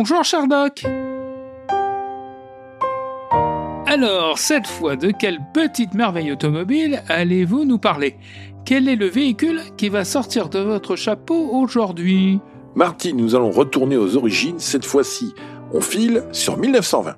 Bonjour Sherlock. Alors, cette fois, de quelle petite merveille automobile allez-vous nous parler? Quel est le véhicule qui va sortir de votre chapeau aujourd'hui? Martine, nous allons retourner aux origines, cette fois-ci. On file sur 1920.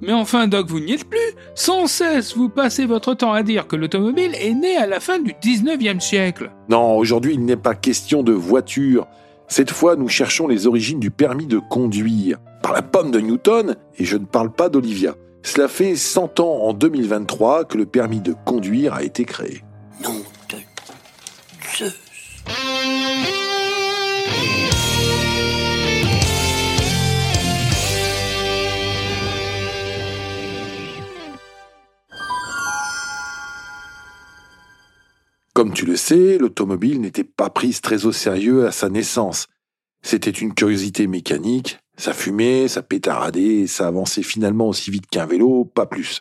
Mais enfin, Doc, vous n'y êtes plus. Sans cesse, vous passez votre temps à dire que l'automobile est née à la fin du 19e siècle. Non, aujourd'hui, il n'est pas question de voiture. Cette fois, nous cherchons les origines du permis de conduire. Par la pomme de Newton, et je ne parle pas d'Olivia. Cela fait 100 ans en 2023 que le permis de conduire a été créé. Nom de Zeus. Comme tu le sais, l'automobile n'était pas prise très au sérieux à sa naissance. C'était une curiosité mécanique, ça fumait, ça pétaradait, et ça avançait finalement aussi vite qu'un vélo, pas plus.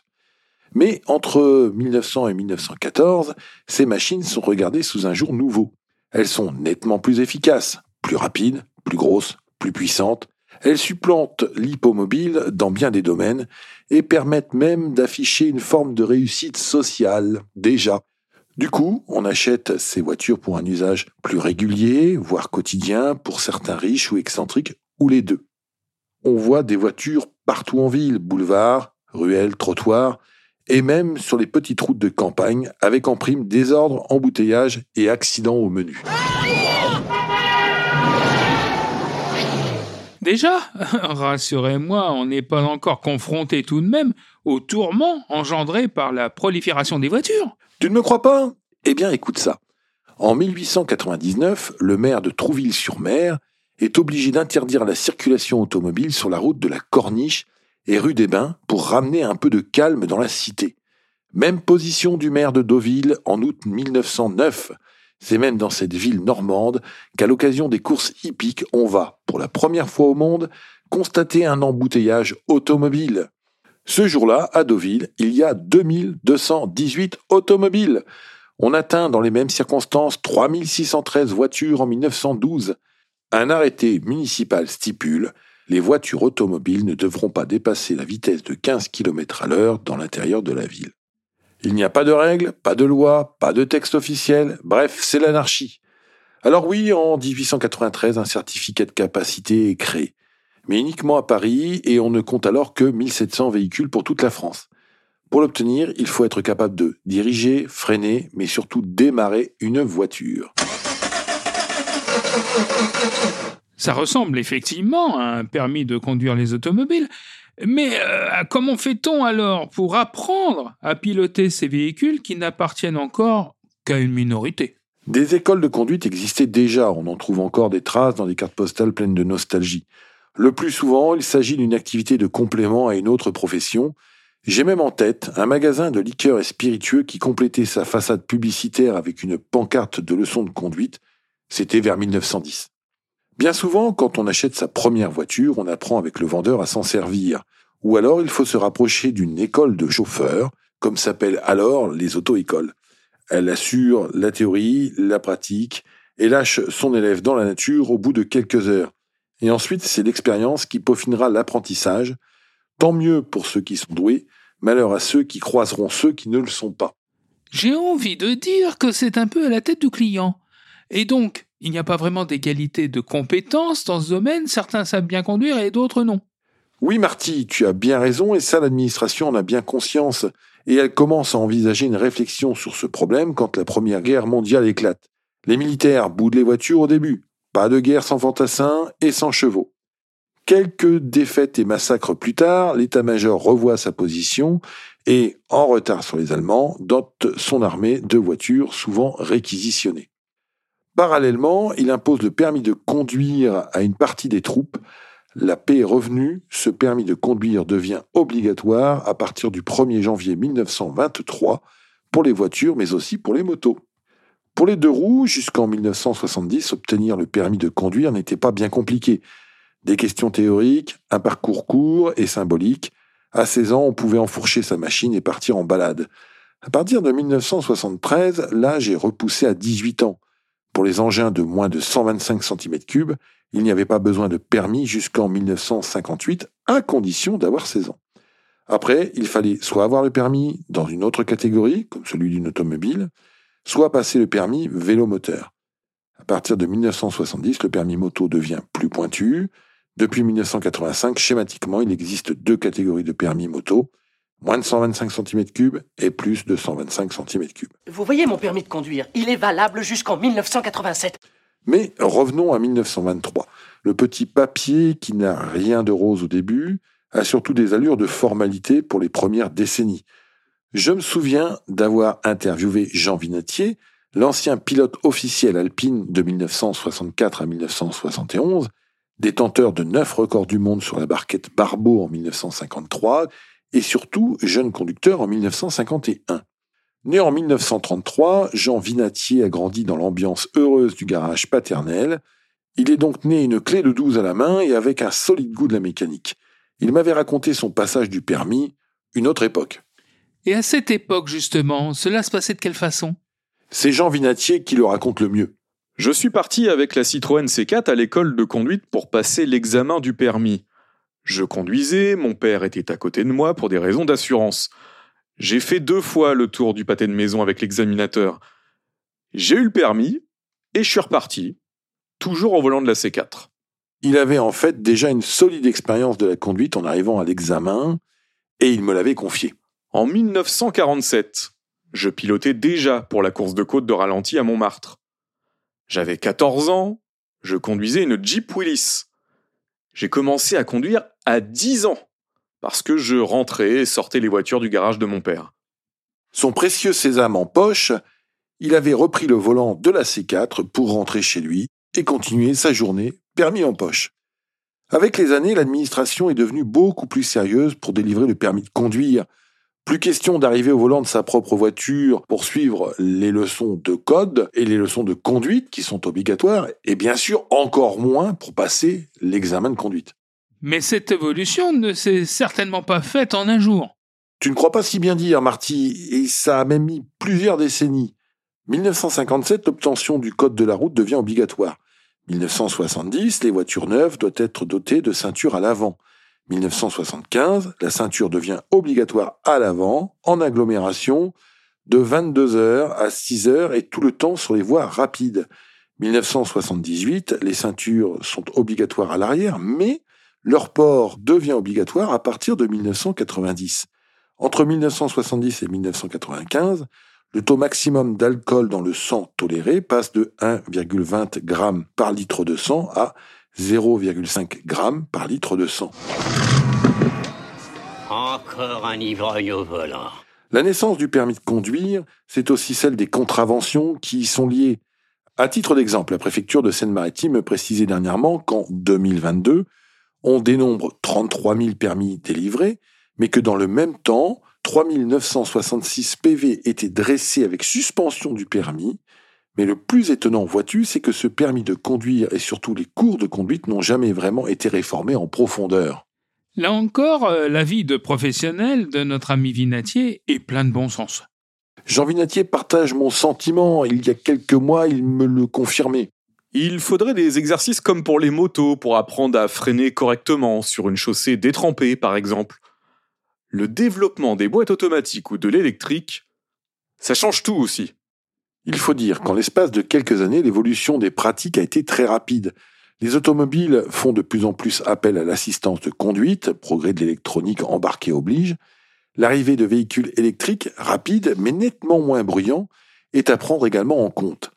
Mais entre 1900 et 1914, ces machines sont regardées sous un jour nouveau. Elles sont nettement plus efficaces, plus rapides, plus grosses, plus puissantes. Elles supplantent l'hippomobile dans bien des domaines et permettent même d'afficher une forme de réussite sociale, déjà. Du coup, on achète ces voitures pour un usage plus régulier, voire quotidien, pour certains riches ou excentriques, ou les deux. On voit des voitures partout en ville, boulevards, ruelles, trottoirs, et même sur les petites routes de campagne, avec en prime désordre, embouteillages et accidents au menu. Déjà, rassurez-moi, on n'est pas encore confronté tout de même aux tourments engendrés par la prolifération des voitures. Tu ne me crois pas? Eh bien, écoute ça. En 1899, le maire de Trouville-sur-Mer est obligé d'interdire la circulation automobile sur la route de la Corniche et rue des Bains pour ramener un peu de calme dans la cité. Même position du maire de Deauville en août 1909. C'est même dans cette ville normande qu'à l'occasion des courses hippiques, on va, pour la première fois au monde, constater un embouteillage automobile. Ce jour-là, à Deauville, il y a 2218 automobiles. On atteint dans les mêmes circonstances 3613 voitures en 1912. Un arrêté municipal stipule « Les voitures automobiles ne devront pas dépasser la vitesse de 15 km à l'heure dans l'intérieur de la ville. » Il n'y a pas de règles, pas de loi, pas de texte officiel, bref, c'est l'anarchie. Alors oui, en 1893, un certificat de capacité est créé. Mais uniquement à Paris, et on ne compte alors que 1700 véhicules pour toute la France. Pour l'obtenir, il faut être capable de diriger, freiner, mais surtout démarrer une voiture. Ça ressemble effectivement à un permis de conduire les automobiles, mais comment fait-on alors pour apprendre à piloter ces véhicules qui n'appartiennent encore qu'à une minorité ? Des écoles de conduite existaient déjà, on en trouve encore des traces dans des cartes postales pleines de nostalgie. Le plus souvent, il s'agit d'une activité de complément à une autre profession. J'ai même en tête un magasin de liqueurs et spiritueux qui complétait sa façade publicitaire avec une pancarte de leçons de conduite. C'était vers 1910. Bien souvent, quand on achète sa première voiture, on apprend avec le vendeur à s'en servir. Ou alors, il faut se rapprocher d'une école de chauffeurs, comme s'appellent alors les auto-écoles. Elle assure la théorie, la pratique, et lâche son élève dans la nature au bout de quelques heures. Et ensuite, c'est l'expérience qui peaufinera l'apprentissage. Tant mieux pour ceux qui sont doués, malheur à ceux qui croiseront ceux qui ne le sont pas. J'ai envie de dire que c'est un peu à la tête du client. Et donc, il n'y a pas vraiment d'égalité de compétences dans ce domaine. Certains savent bien conduire et d'autres non. Oui, Marty, tu as bien raison, et ça, l'administration en a bien conscience. Et elle commence à envisager une réflexion sur ce problème quand la Première Guerre mondiale éclate. Les militaires boudent les voitures au début. Pas de guerre sans fantassins et sans chevaux. Quelques défaites et massacres plus tard, l'état-major revoit sa position et, en retard sur les Allemands, dote son armée de voitures souvent réquisitionnées. Parallèlement, il impose le permis de conduire à une partie des troupes. La paix est revenue, ce permis de conduire devient obligatoire à partir du 1er janvier 1923 pour les voitures mais aussi pour les motos. Pour les deux roues, jusqu'en 1970, obtenir le permis de conduire n'était pas bien compliqué. Des questions théoriques, un parcours court et symbolique. À 16 ans, on pouvait enfourcher sa machine et partir en balade. À partir de 1973, l'âge est repoussé à 18 ans. Pour les engins de moins de 125 cm3, il n'y avait pas besoin de permis jusqu'en 1958, à condition d'avoir 16 ans. Après, il fallait soit avoir le permis dans une autre catégorie, comme celui d'une automobile, soit passer le permis vélo-moteur. À partir de 1970, le permis moto devient plus pointu. Depuis 1985, schématiquement, il existe deux catégories de permis moto, moins de 125 cm3 et plus de 125 cm3. Vous voyez mon permis de conduire, il est valable jusqu'en 1987. Mais revenons à 1923. Le petit papier, qui n'a rien de rose au début, a surtout des allures de formalité pour les premières décennies. Je me souviens d'avoir interviewé Jean Vinatier, l'ancien pilote officiel Alpine de 1964 à 1971, détenteur de 9 records du monde sur la barquette Barbeau en 1953 et surtout jeune conducteur en 1951. Né en 1933, Jean Vinatier a grandi dans l'ambiance heureuse du garage paternel. Il est donc né une clé de 12 à la main et avec un solide goût de la mécanique. Il m'avait raconté son passage du permis, une autre époque. Et à cette époque, justement, cela se passait de quelle façon ? C'est Jean Vinatier qui le raconte le mieux. Je suis parti avec la Citroën C4 à l'école de conduite pour passer l'examen du permis. Je conduisais, mon père était à côté de moi pour des raisons d'assurance. J'ai fait 2 fois le tour du pâté de maison avec l'examinateur. J'ai eu le permis et je suis reparti, toujours au volant de la C4. Il avait en fait déjà une solide expérience de la conduite en arrivant à l'examen, et il me l'avait confié. En 1947, je pilotais déjà pour la course de côte de ralenti à Montmartre. J'avais 14 ans, je conduisais une Jeep Willys. J'ai commencé à conduire à 10 ans, parce que je rentrais et sortais les voitures du garage de mon père. Son précieux sésame en poche, il avait repris le volant de la C4 pour rentrer chez lui et continuer sa journée permis en poche. Avec les années, l'administration est devenue beaucoup plus sérieuse pour délivrer le permis de conduire. Plus question d'arriver au volant de sa propre voiture pour suivre les leçons de code et les leçons de conduite qui sont obligatoires, et bien sûr encore moins pour passer l'examen de conduite. Mais cette évolution ne s'est certainement pas faite en un jour. Tu ne crois pas si bien dire, Marty, et ça a même mis plusieurs décennies. 1957, l'obtention du code de la route devient obligatoire. 1970, les voitures neuves doivent être dotées de ceintures à l'avant. 1975, la ceinture devient obligatoire à l'avant, en agglomération, de 22h à 6h et tout le temps sur les voies rapides. 1978, les ceintures sont obligatoires à l'arrière, mais leur port devient obligatoire à partir de 1990. Entre 1970 et 1995, le taux maximum d'alcool dans le sang toléré passe de 1,20 g par litre de sang à 0,5 g par litre de sang. Encore un ivrogne au volant. La naissance du permis de conduire, c'est aussi celle des contraventions qui y sont liées. À titre d'exemple, la préfecture de Seine-Maritime précisait dernièrement qu'en 2022, on dénombre 33 000 permis délivrés, mais que dans le même temps, 3 966 PV étaient dressés avec suspension du permis. Mais le plus étonnant, vois-tu, c'est que ce permis de conduire et surtout les cours de conduite n'ont jamais vraiment été réformés en profondeur. Là encore, l'avis de professionnel de notre ami Vinatier est plein de bon sens. Jean Vinatier partage mon sentiment. Il y a quelques mois, il me le confirmait. Il faudrait des exercices comme pour les motos pour apprendre à freiner correctement sur une chaussée détrempée, par exemple. Le développement des boîtes automatiques ou de l'électrique, ça change tout aussi. Il faut dire qu'en l'espace de quelques années, l'évolution des pratiques a été très rapide. Les automobiles font de plus en plus appel à l'assistance de conduite, progrès de l'électronique embarquée oblige. L'arrivée de véhicules électriques, rapides mais nettement moins bruyants, est à prendre également en compte.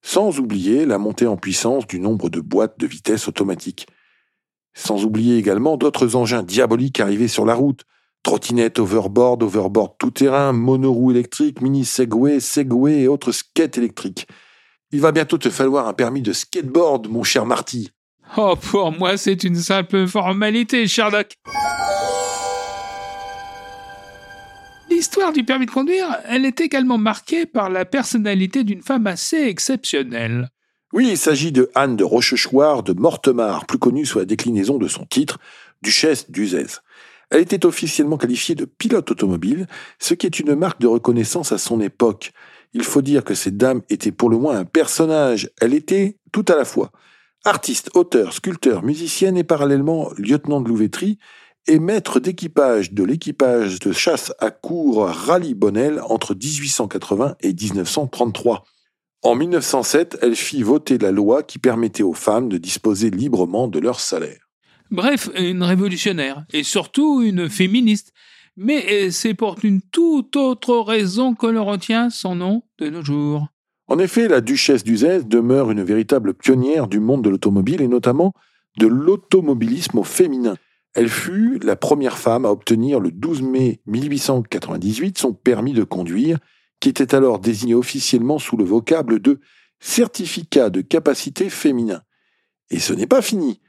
Sans oublier la montée en puissance du nombre de boîtes de vitesse automatiques. Sans oublier également d'autres engins diaboliques arrivés sur la route. Trottinettes, overboard, overboard tout-terrain, monoroues électriques, mini-segway, segway et autres skates électriques. Il va bientôt te falloir un permis de skateboard, mon cher Marty. Oh, pour moi, c'est une simple formalité, Sherlock. L'histoire du permis de conduire, elle est également marquée par la personnalité d'une femme assez exceptionnelle. Oui, il s'agit de Anne de Rochechouart de Mortemart, plus connue sous la déclinaison de son titre, Duchesse d'Uzès. Elle était officiellement qualifiée de pilote automobile, ce qui est une marque de reconnaissance à son époque. Il faut dire que cette dame était pour le moins un personnage. Elle était tout à la fois artiste, auteur, sculpteur, musicienne et parallèlement lieutenant de louveterie et maître d'équipage de l'équipage de chasse à courre Raleigh-Bonnell entre 1880 et 1933. En 1907, elle fit voter la loi qui permettait aux femmes de disposer librement de leur salaire. Bref, une révolutionnaire et surtout une féministe. Mais c'est pour une toute autre raison que l'on retient son nom de nos jours. En effet, la duchesse d'Uzès demeure une véritable pionnière du monde de l'automobile et notamment de l'automobilisme au féminin. Elle fut la première femme à obtenir le 12 mai 1898 son permis de conduire, qui était alors désigné officiellement sous le vocable de « certificat de capacité féminin ». Et ce n'est pas fini.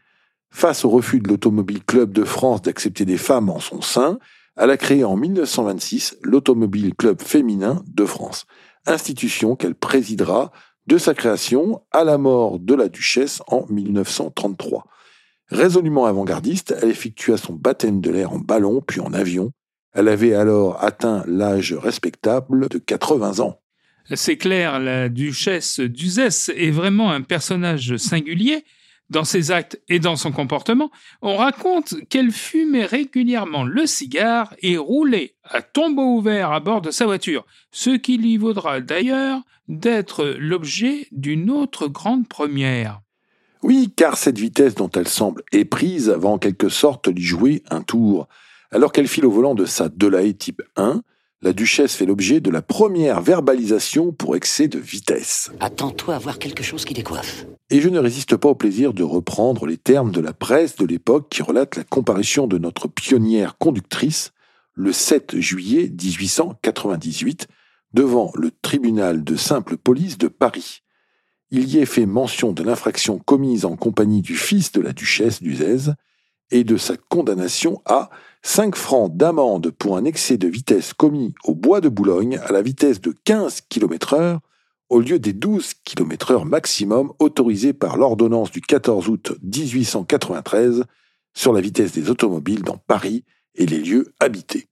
Face au refus de l'Automobile Club de France d'accepter des femmes en son sein, elle a créé en 1926 l'Automobile Club Féminin de France, institution qu'elle présidera de sa création à la mort de la Duchesse en 1933. Résolument avant-gardiste, elle effectua son baptême de l'air en ballon puis en avion. Elle avait alors atteint l'âge respectable de 80 ans. C'est clair, la Duchesse d'Uzès est vraiment un personnage singulier. Dans ses actes et dans son comportement, on raconte qu'elle fumait régulièrement le cigare et roulait à tombeau ouvert à bord de sa voiture, ce qui lui vaudra d'ailleurs d'être l'objet d'une autre grande première. Oui, car cette vitesse dont elle semble éprise va en quelque sorte lui jouer un tour. Alors qu'elle file au volant de sa Delahaye type 1, la duchesse fait l'objet de la première verbalisation pour excès de vitesse. « Attends-toi à voir quelque chose qui décoiffe. » Et je ne résiste pas au plaisir de reprendre les termes de la presse de l'époque qui relate la comparution de notre pionnière conductrice le 7 juillet 1898 devant le tribunal de simple police de Paris. Il y est fait mention de l'infraction commise en compagnie du fils de la duchesse d'Uzès et de sa condamnation à 5 francs d'amende pour un excès de vitesse commis au bois de Boulogne à la vitesse de 15 km/h au lieu des 12 km/h maximum autorisés par l'ordonnance du 14 août 1893 sur la vitesse des automobiles dans Paris et les lieux habités.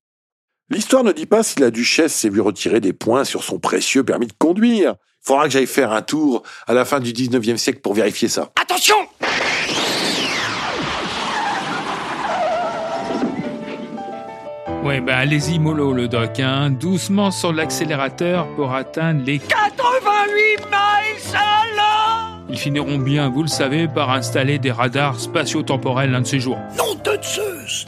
L'histoire ne dit pas si la duchesse s'est vue retirer des points sur son précieux permis de conduire. Faudra que j'aille faire un tour à la fin du 19e siècle pour vérifier ça. Attention ! Ouais, allez-y mollo le doc, doucement sur l'accélérateur pour atteindre les 88 miles à l'heure. Ils finiront bien, vous le savez, par installer des radars spatio-temporels l'un de ces jours. Nom de Zeus!